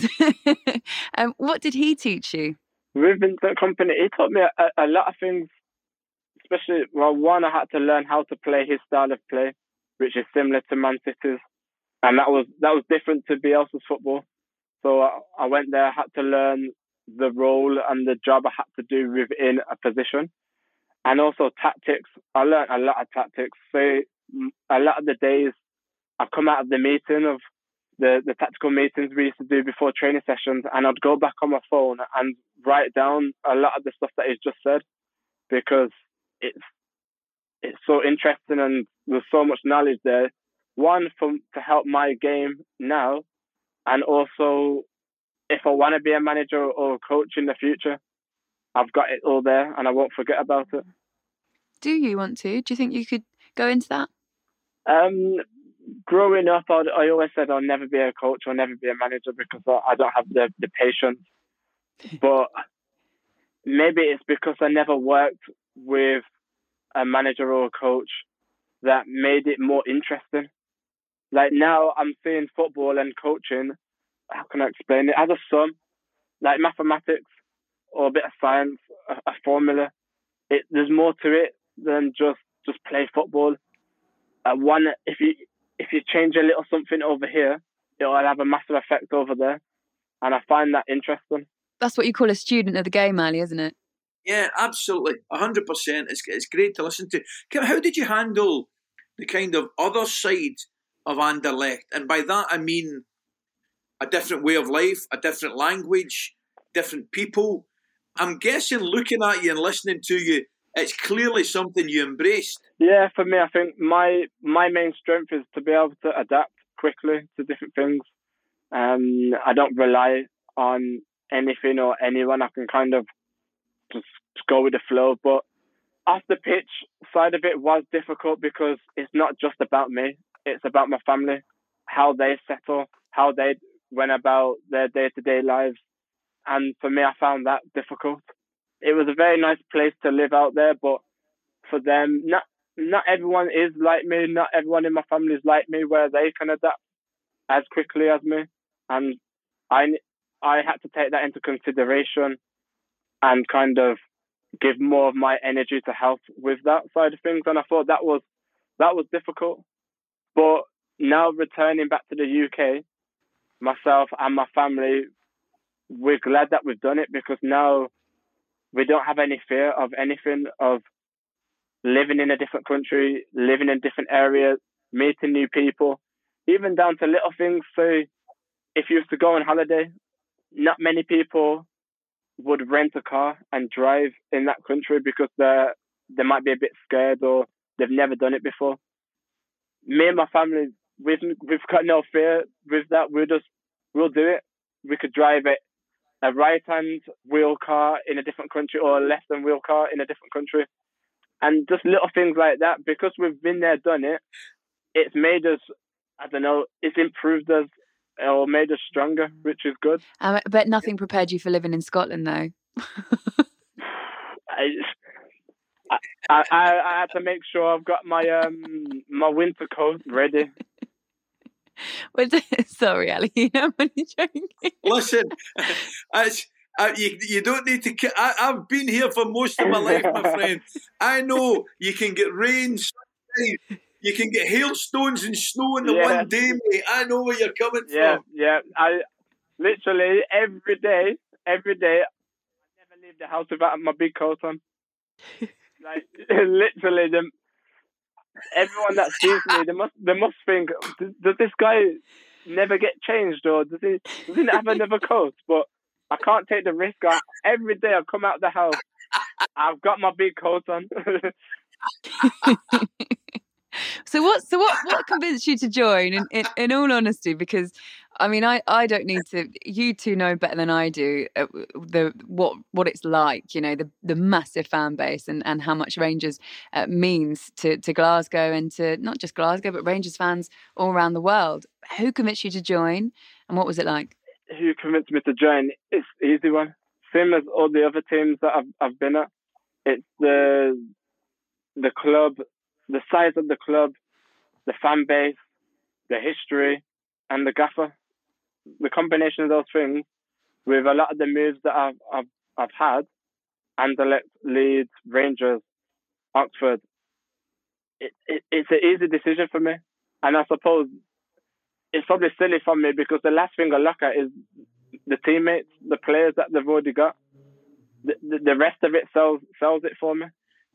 um, what did he teach you? With Vincent Kompany, he taught me a, a lot of things, especially, well, one, I had to learn how to play his style of play, which is similar to Man City's, and that was that was different to Bielsa's football. So I, I went there, I had to learn the role and the job I had to do within a position, and also tactics. I learned a lot of tactics. So a lot of the days I come out of the meeting of the, the tactical meetings we used to do before training sessions, and I'd go back on my phone and write down a lot of the stuff that he's just said, because it's it's so interesting and there's so much knowledge there. One, from to help my game now, and also if I want to be a manager or a coach in the future, I've got it all there and I won't forget about it. Do you want to? Do you think you could go into that? Um, growing up, I'd, I always said I'll never be a coach or never be a manager, because I, I don't have the, the patience But maybe it's because I never worked with a manager or a coach that made it more interesting. Like now I'm seeing football and coaching, how can I explain it? As a sum, like mathematics or a bit of science, a, a formula. It, there's more to it than just, just play football. Uh, one, if you if you change a little something over here, it'll have a massive effect over there. And I find that interesting. That's what you call a student of the game, Ali, isn't it? Yeah, absolutely. one hundred percent. It's, it's great to listen to. How did you handle the kind of other side of Anderlecht? And by that, I mean a different way of life, a different language, different people. I'm guessing looking at you and listening to you, it's clearly something you embraced. Yeah, for me, I think my my main strength is to be able to adapt quickly to different things. Um, I don't rely on anything or anyone. I can kind of just go with the flow. But off the pitch side of it was difficult because it's not just about me. It's about my family, how they settle, how they went about their day-to-day lives. And for me, I found that difficult. It was a very nice place to live out there, but for them, not not everyone is like me. Not everyone in my family is like me, where they can adapt as quickly as me. And I, I had to take that into consideration and kind of give more of my energy to help with that side of things. And I thought that was that was difficult. But now returning back to the U K, myself and my family, we're glad that we've done it because now we don't have any fear of anything, of living in a different country, living in different areas, meeting new people, even down to little things. So if you used to go on holiday, not many people would rent a car and drive in that country because they're, they might be a bit scared or they've never done it before. Me and my family, we've, we've got no fear with that. We'll just, we'll do it. We could drive it. A right-hand wheel car in a different country or a left-hand wheel car in a different country. And just little things like that, because we've been there, done it, it's made us, I don't know, it's improved us or made us stronger, which is good. I bet nothing prepared you for living in Scotland, though. I, I, I, I had to make sure I've got my um, my winter coat ready. Well, sorry, Ali, you know I'm only joking. Listen, I, I, you, you don't need to... I, I've been here for most of my life, my friend. I know you can get rain, you can get hailstones and snow in the yeah. one day, mate. I know where you're coming yeah, from. Yeah, I literally, every day, every day, I never leave the house without my big coat on. Like, literally, the... Everyone that sees me, they must they must think, does, does this guy never get changed or does he does he have another coat? But I can't take the risk. I, every day I come out of the house, I've got my big coat on. so what? So what? What convinced you to join? In, in, in all honesty, because I mean, I, I don't need to. You two know better than I do uh, the what what it's like. You know, the the massive fan base and, and how much Rangers uh, means to, to Glasgow and to not just Glasgow but Rangers fans all around the world. Who convinced you to join, and what was it like? Who convinced me to join? It's an easy one. Same as all the other teams that I've I've been at. It's the the club. The size of the club, the fan base, the history, and the gaffer. The combination of those things, with a lot of the moves that I've I've, I've had, Anderlecht, Leeds, Rangers, Oxford, it, it, it's an easy decision for me. And I suppose it's probably silly for me because the last thing I look at is the teammates, the players that they've already got. The, the, the rest of it sells, sells it for me.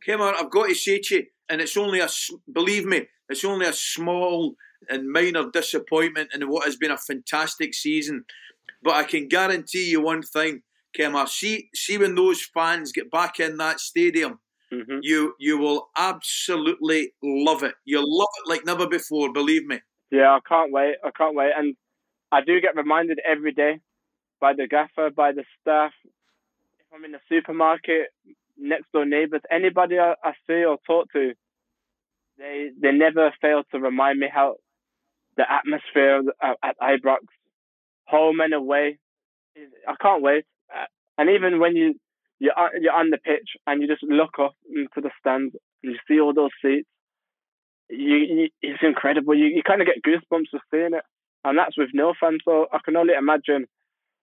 Kemar, I've got to say to you, and it's only a, believe me, it's only a small and minor disappointment in what has been a fantastic season. But I can guarantee you one thing, Kemar, see, see when those fans get back in that stadium, mm-hmm. you you will absolutely love it. You'll love it like never before, believe me. Yeah, I can't wait, I can't wait. And I do get reminded every day by the gaffer, by the staff. If I'm in the supermarket, next door neighbours, anybody I, I see or talk to, they they never fail to remind me how the atmosphere at, at Ibrox, home and away, is, I can't wait. And even when you you're you're on the pitch and you just look up into the stands and you see all those seats, you, you it's incredible. You you kind of get goosebumps just seeing it, and that's with no fans. So I can only imagine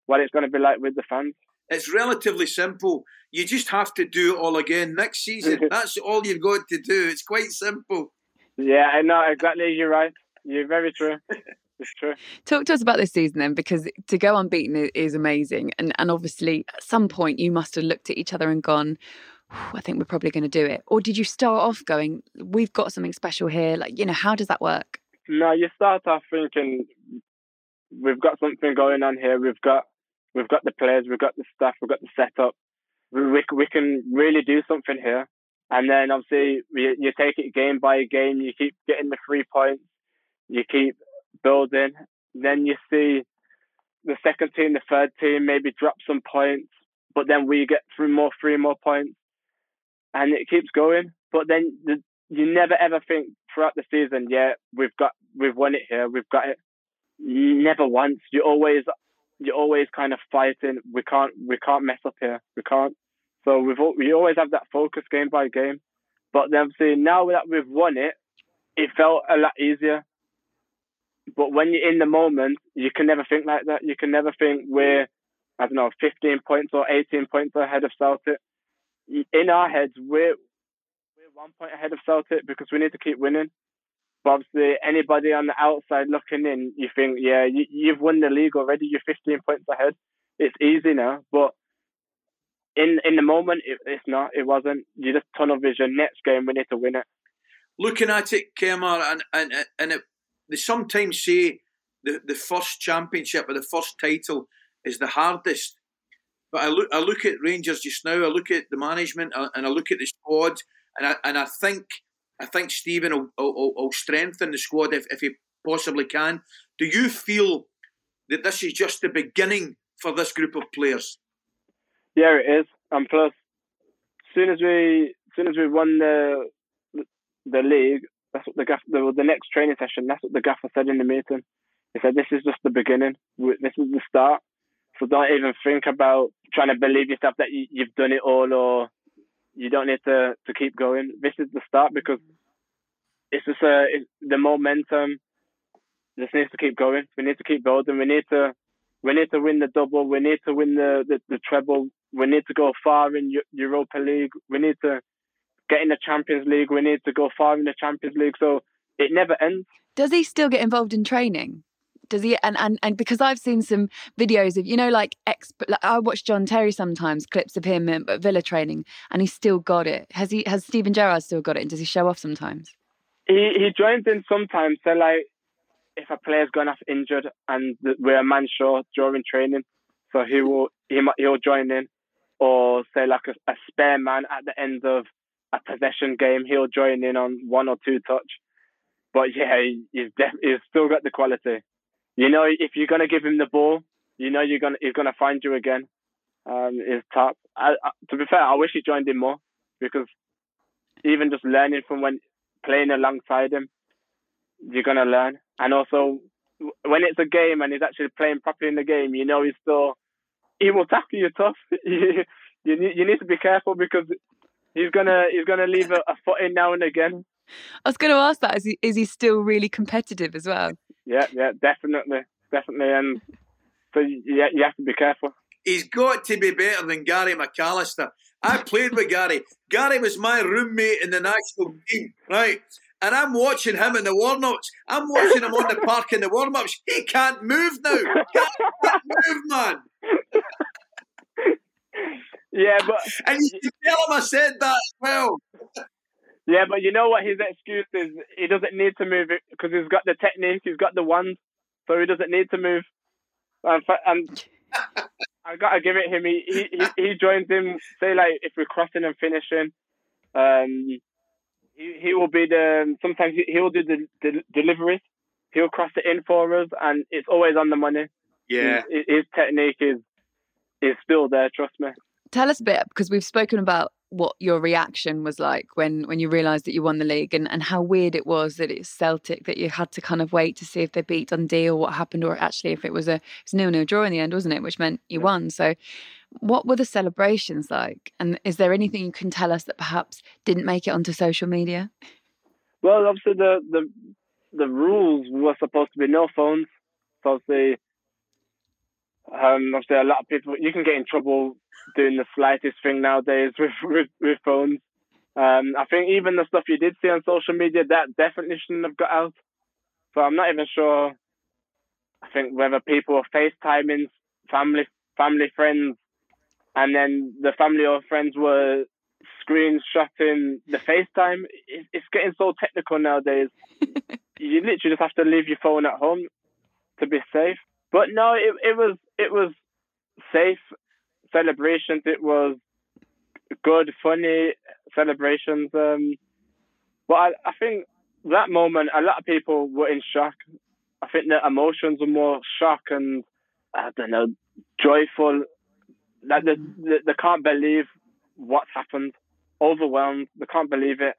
what it's going to be like with the fans. It's relatively simple. You just have to do it all again next season. That's all you've got to do. It's quite simple. Yeah, I know exactly. You're right. You're very true. It's true. Talk to us about this season then, because to go unbeaten is amazing. And and obviously at some point you must have looked at each other and gone, I think we're probably going to do it. Or did you start off going, we've got something special here? Like, you know, how does that work? No, you start off thinking, we've got something going on here. We've got We've got the players, we've got the staff, we've got the setup. We, we, we can really do something here. And then obviously you, you take it game by game. You keep getting the three points. You keep building. Then you see the second team, the third team maybe drop some points, but then we get three more, three more points, and it keeps going. But then the, you never ever think throughout the season, yeah, we've got, we've won it here, we've got it. Never once. You always. You're always kind of fighting. We can't, we can't mess up here. We can't. So we've we always have that focus game by game. But then obviously now that we've won it, it felt a lot easier. But when you're in the moment, you can never think like that. You can never think we're, I don't know, fifteen points or eighteen points ahead of Celtic. In our heads, we're we're one point ahead of Celtic because we need to keep winning. But obviously, anybody on the outside looking in, you think, yeah, you, you've won the league already. You're fifteen points ahead. It's easy now. But in in the moment, it, it's not. It wasn't. You just tunnel vision. Next game, we need to win it. Looking at it, Kemar, and and and it, they sometimes say the the first championship or the first title is the hardest. But I look I look at Rangers just now. I look at the management, and I look at the squad, and I and I think. I think Stephen will, will, will strengthen the squad if, if he possibly can. Do you feel that this is just the beginning for this group of players? Yeah, it is. And plus, as soon as we, as soon as we won the the league, that's what the gaff, the, the next training session. That's what the gaffer said in the meeting. He said, "This is just the beginning. This is the start. So don't even think about trying to believe yourself that you, you've done it all or." You don't need to, to keep going. This is the start because it's just a, it's the momentum just needs to keep going. We need to keep building. We need to we need to win the double. We need to win the, the, the treble. We need to go far in Europa League. We need to get in the Champions League. We need to go far in the Champions League. So it never ends. Does he still get involved in training? Does he? And, and, and because I've seen some videos of, you know, like, exp, like I watch John Terry sometimes, clips of him at Villa training, and he's still got it. Has he? Has Steven Gerrard still got it? And does he show off sometimes? He he joins in sometimes. So, like, if a player's gone off injured and we're a man short during training, so he will he might, he'll join in. Or, say, like, a, a spare man at the end of a possession game, he'll join in on one or two touch. But, yeah, he, he's, def- he's still got the quality. You know, if you're gonna give him the ball, you know you're gonna he's gonna find you again. Um, is top. I, I, to be fair, I wish he joined in more because even just learning from when playing alongside him, you're gonna learn. And also, when it's a game and he's actually playing properly in the game, you know he's still he will tackle you tough. you, you you need to be careful because he's gonna he's gonna leave a, a foot in now and again. I was gonna ask that. Is he is he still really competitive as well? Yeah, yeah, definitely, definitely, and so yeah, you have to be careful. He's got to be better than Gary McAllister. I played with Gary. Gary was my roommate in the national team, right? And I'm watching him in the warm-ups. I'm watching him on the park in the warm-ups. He can't move now. He can't, can't move, man. Yeah, but and you can tell him I said that as well. Yeah, but you know what his excuse is? He doesn't need to move it because he's got the technique, he's got the wand, so he doesn't need to move. And, and I got to give it him. He, he he joins in, say, like, if we're crossing and finishing, um, he, he will be the, sometimes he, he'll do the, the deliveries, he'll cross it in for us, and it's always on the money. Yeah. His, his technique is, is still there, trust me. Tell us a bit, because we've spoken about what your reaction was like when, when you realised that you won the league, and, and how weird it was that it's Celtic, that you had to kind of wait to see if they beat Dundee or what happened, or actually if it was a nil-nil draw in the end, wasn't it, which meant you won. So what were the celebrations like? And is there anything you can tell us that perhaps didn't make it onto social media? Well, obviously the the, the rules were supposed to be no phones. So obviously, um, obviously a lot of people, you can get in trouble doing the slightest thing nowadays with, with, with phones. Um, I think even the stuff you did see on social media, that definitely shouldn't have got out. So I'm not even sure, I think, whether people are FaceTiming family, family friends, and then the family or friends were screenshotting the FaceTime. It's getting so technical nowadays. You literally just have to leave your phone at home to be safe. But no, it, it was it was safe celebrations. It was good, funny celebrations. Um, but I, I think that moment, a lot of people were in shock. I think their emotions were more shock and, I don't know, joyful. Like they, they, they can't believe what's happened, overwhelmed. They can't believe it.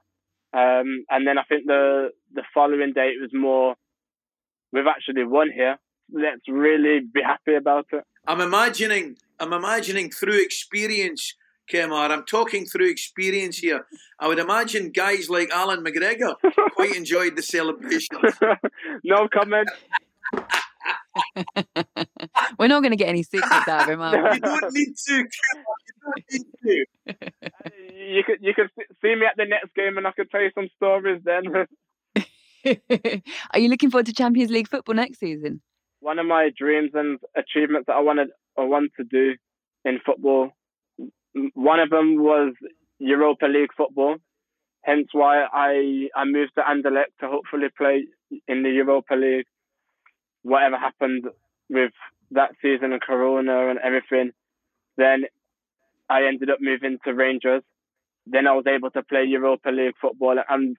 Um, and then I think the the following day it was more, we've actually won here. Let's really be happy about it. I'm imagining, I'm imagining through experience, Kemar. I'm talking through experience here. I would imagine guys like Alan McGregor quite enjoyed the celebrations. No comment. We're not going to get any secrets out of him, are we? You don't need to. You don't need to. Uh, you could you could see me at the next game, and I could tell you some stories then. Are you looking forward to Champions League football next season? One of my dreams and achievements that I wanted, I want to do in football. One of them was Europa League football. Hence why I I moved to Anderlecht to hopefully play in the Europa League. Whatever happened with that season and Corona and everything, then I ended up moving to Rangers. Then I was able to play Europa League football, and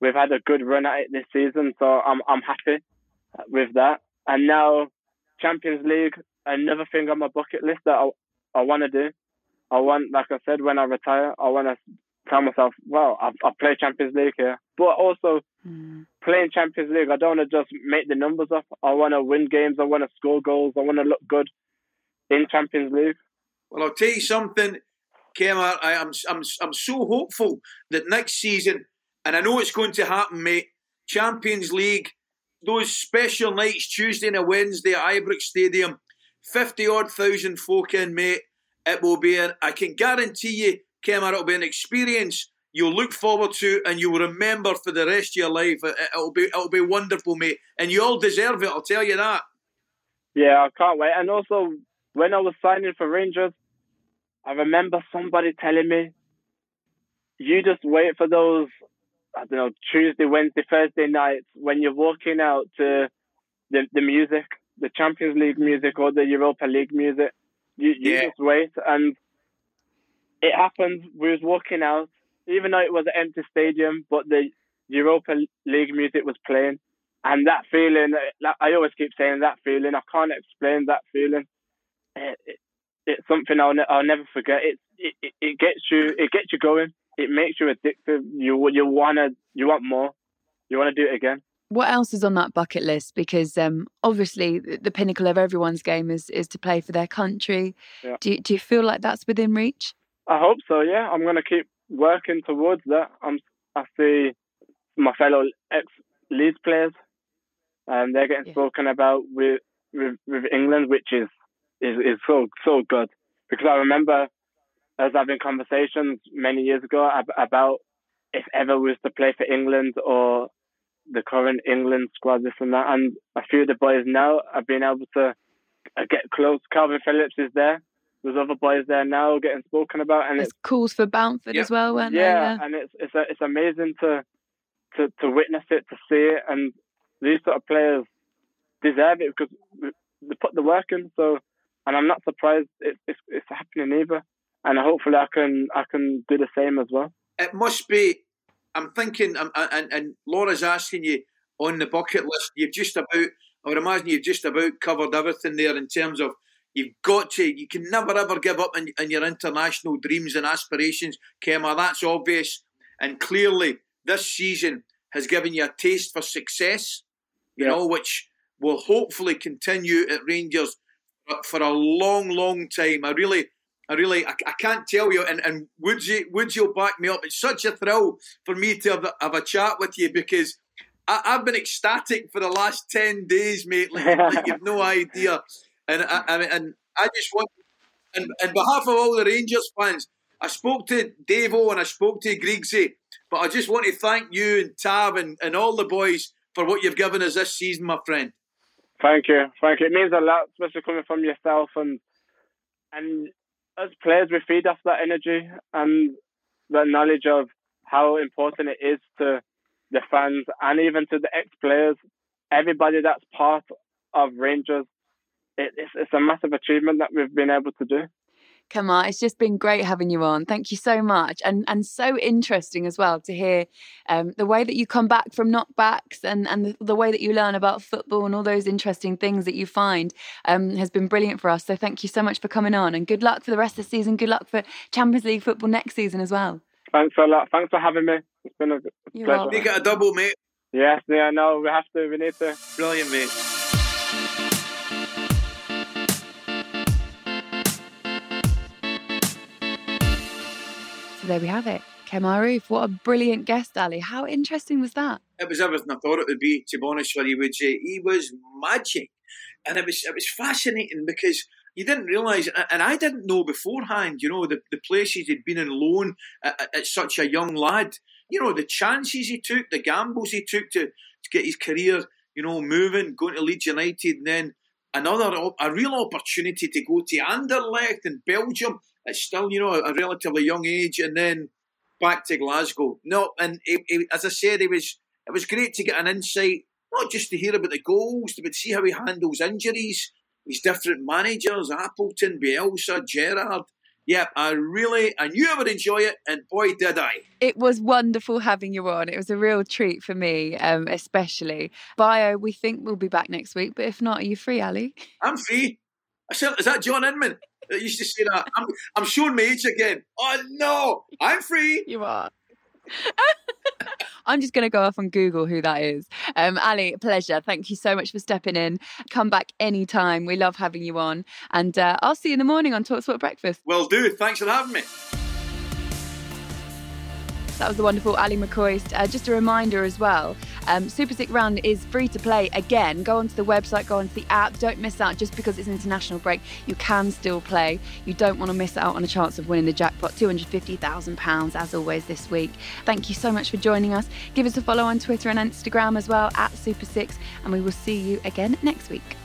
we've had a good run at it this season, so I'm I'm happy with that. And now Champions League, another thing on my bucket list that I, I want to do. I want, like I said, when I retire, I want to tell myself, well, I've, I've played Champions League here. But also, mm. playing Champions League, I don't want to just make the numbers up. I want to win games. I want to score goals. I want to look good in Champions League. Well, I'll tell you something, Kemar. I, I'm, I'm, I'm so hopeful that next season, and I know it's going to happen, mate, Champions League, those special nights, Tuesday and a Wednesday at Ibrox Stadium, fifty-odd thousand folk in, mate. It will be, an, I can guarantee you, Kemar, it'll be an experience you'll look forward to and you'll remember for the rest of your life. It, it'll be it'll be wonderful, mate. And you all deserve it, I'll tell you that. Yeah, I can't wait. And also, when I was signing for Rangers, I remember somebody telling me, you just wait for those, I don't know, Tuesday, Wednesday, Thursday nights when you're walking out to the, the music, the Champions League music or the Europa League music. You, you yeah. just wait, and it happened. We was walking out, even though it was an empty stadium, but the Europa League music was playing, and that feeling, I always keep saying that feeling, I can't explain that feeling. It, it, it's something I'll, ne- I'll never forget. It, it it gets you, it gets you going. It makes you addicted. You you wanna, you want more. You wanna do it again. What else is on that bucket list? Because um, obviously the pinnacle of everyone's game is, is to play for their country. Yeah. Do, you, do you feel like that's within reach? I hope so, yeah. I'm going to keep working towards that. I'm, I see my fellow ex-Leeds players, and um, they're getting yeah. spoken about with, with with England, which is, is, is so, so good. Because I remember as having conversations many years ago about if ever we was to play for England or the current England squad, this and that, and a few of the boys now have been able to get close. Calvin Phillips is there. There's other boys there now getting spoken about, and There's it's calls for Bamford yeah. as well, weren't yeah, there? Yeah, and it's it's it's amazing to to to witness it, to see it, and these sort of players deserve it because they put the work in. So, and I'm not surprised it, it's it's happening either, and hopefully I can I can do the same as well. It must be. I'm thinking, I'm, and, and Laura's asking you on the bucket list, you've just about, I would imagine you've just about covered everything there in terms of You've got to, you can never ever give up in, in your international dreams and aspirations, Kemar. That's obvious. And clearly, this season has given you a taste for success, you yeah. know, which will hopefully continue at Rangers for a long, long time. I really, I really, I, I can't tell you, and, and Woodsy, Woodsy will back me up. It's such a thrill for me to have, have a chat with you, because I, I've been ecstatic for the last ten days, mate. Like, like you've no idea. And I, I mean, and I just want, and on behalf of all the Rangers fans, I spoke to Davo and I spoke to Griggsy, but I just want to thank you and Tav and, and all the boys for what you've given us this season, my friend. Thank you, thank you. It means a lot, especially coming from yourself, and and as players, we feed off that energy and the knowledge of how important it is to the fans and even to the ex-players, everybody that's part of Rangers. It's, it's a massive achievement that we've been able to do. Kemar, it's just been great having you on. Thank you so much. And and so interesting as well to hear um, the way that you come back from knockbacks and, and the, the way that you learn about football and all those interesting things that you find um, has been brilliant for us. So thank you so much for coming on, and good luck for the rest of the season. Good luck for Champions League football next season as well. Thanks a lot. Thanks for having me. It's been a You're pleasure. You get a double, mate. Yes, yeah, no, we have to. We need to. Brilliant, mate. There we have it. Kemar Roofe, what a brilliant guest, Ali. How interesting was that? It was everything I thought it would be, to be honest with you, Woody. He was magic. And it was it was fascinating, because you didn't realise, and I didn't know beforehand, you know, the, the places he'd been in loan at, at such a young lad. You know, the chances he took, the gambles he took to, to get his career, you know, moving, going to Leeds United, and then another, a real opportunity to go to Anderlecht in Belgium. It's still, you know, a relatively young age, and then back to Glasgow. No, and it, it, as I said, it was it was great to get an insight, not just to hear about the goals, but see how he handles injuries, his different managers, Appleton, Bielsa, Gerrard. Yeah, I really, I knew I would enjoy it, and boy, did I. It was wonderful having you on. It was a real treat for me, um, especially. Bio, we think we'll be back next week, but if not, are you free, Ali? I'm free. I said, is that John Inman? I used to say that. I'm, I'm showing my age again. Oh, no, I'm free. You are. I'm just going to go off and Google who that is. Um, Ali, pleasure. Thank you so much for stepping in. Come back anytime. We love having you on. And uh, I'll see you in the morning on Talksport Breakfast. Will do. Thanks for having me. That was the wonderful Ali McCoist. Uh, just a reminder as well, um, Super six Round is free to play again. Go onto the website, go onto the app. Don't miss out. Just because it's an international break, you can still play. You don't want to miss out on a chance of winning the jackpot, two hundred fifty thousand pounds, as always, this week. Thank you so much for joining us. Give us a follow on Twitter and Instagram as well, at Super six, and we will see you again next week.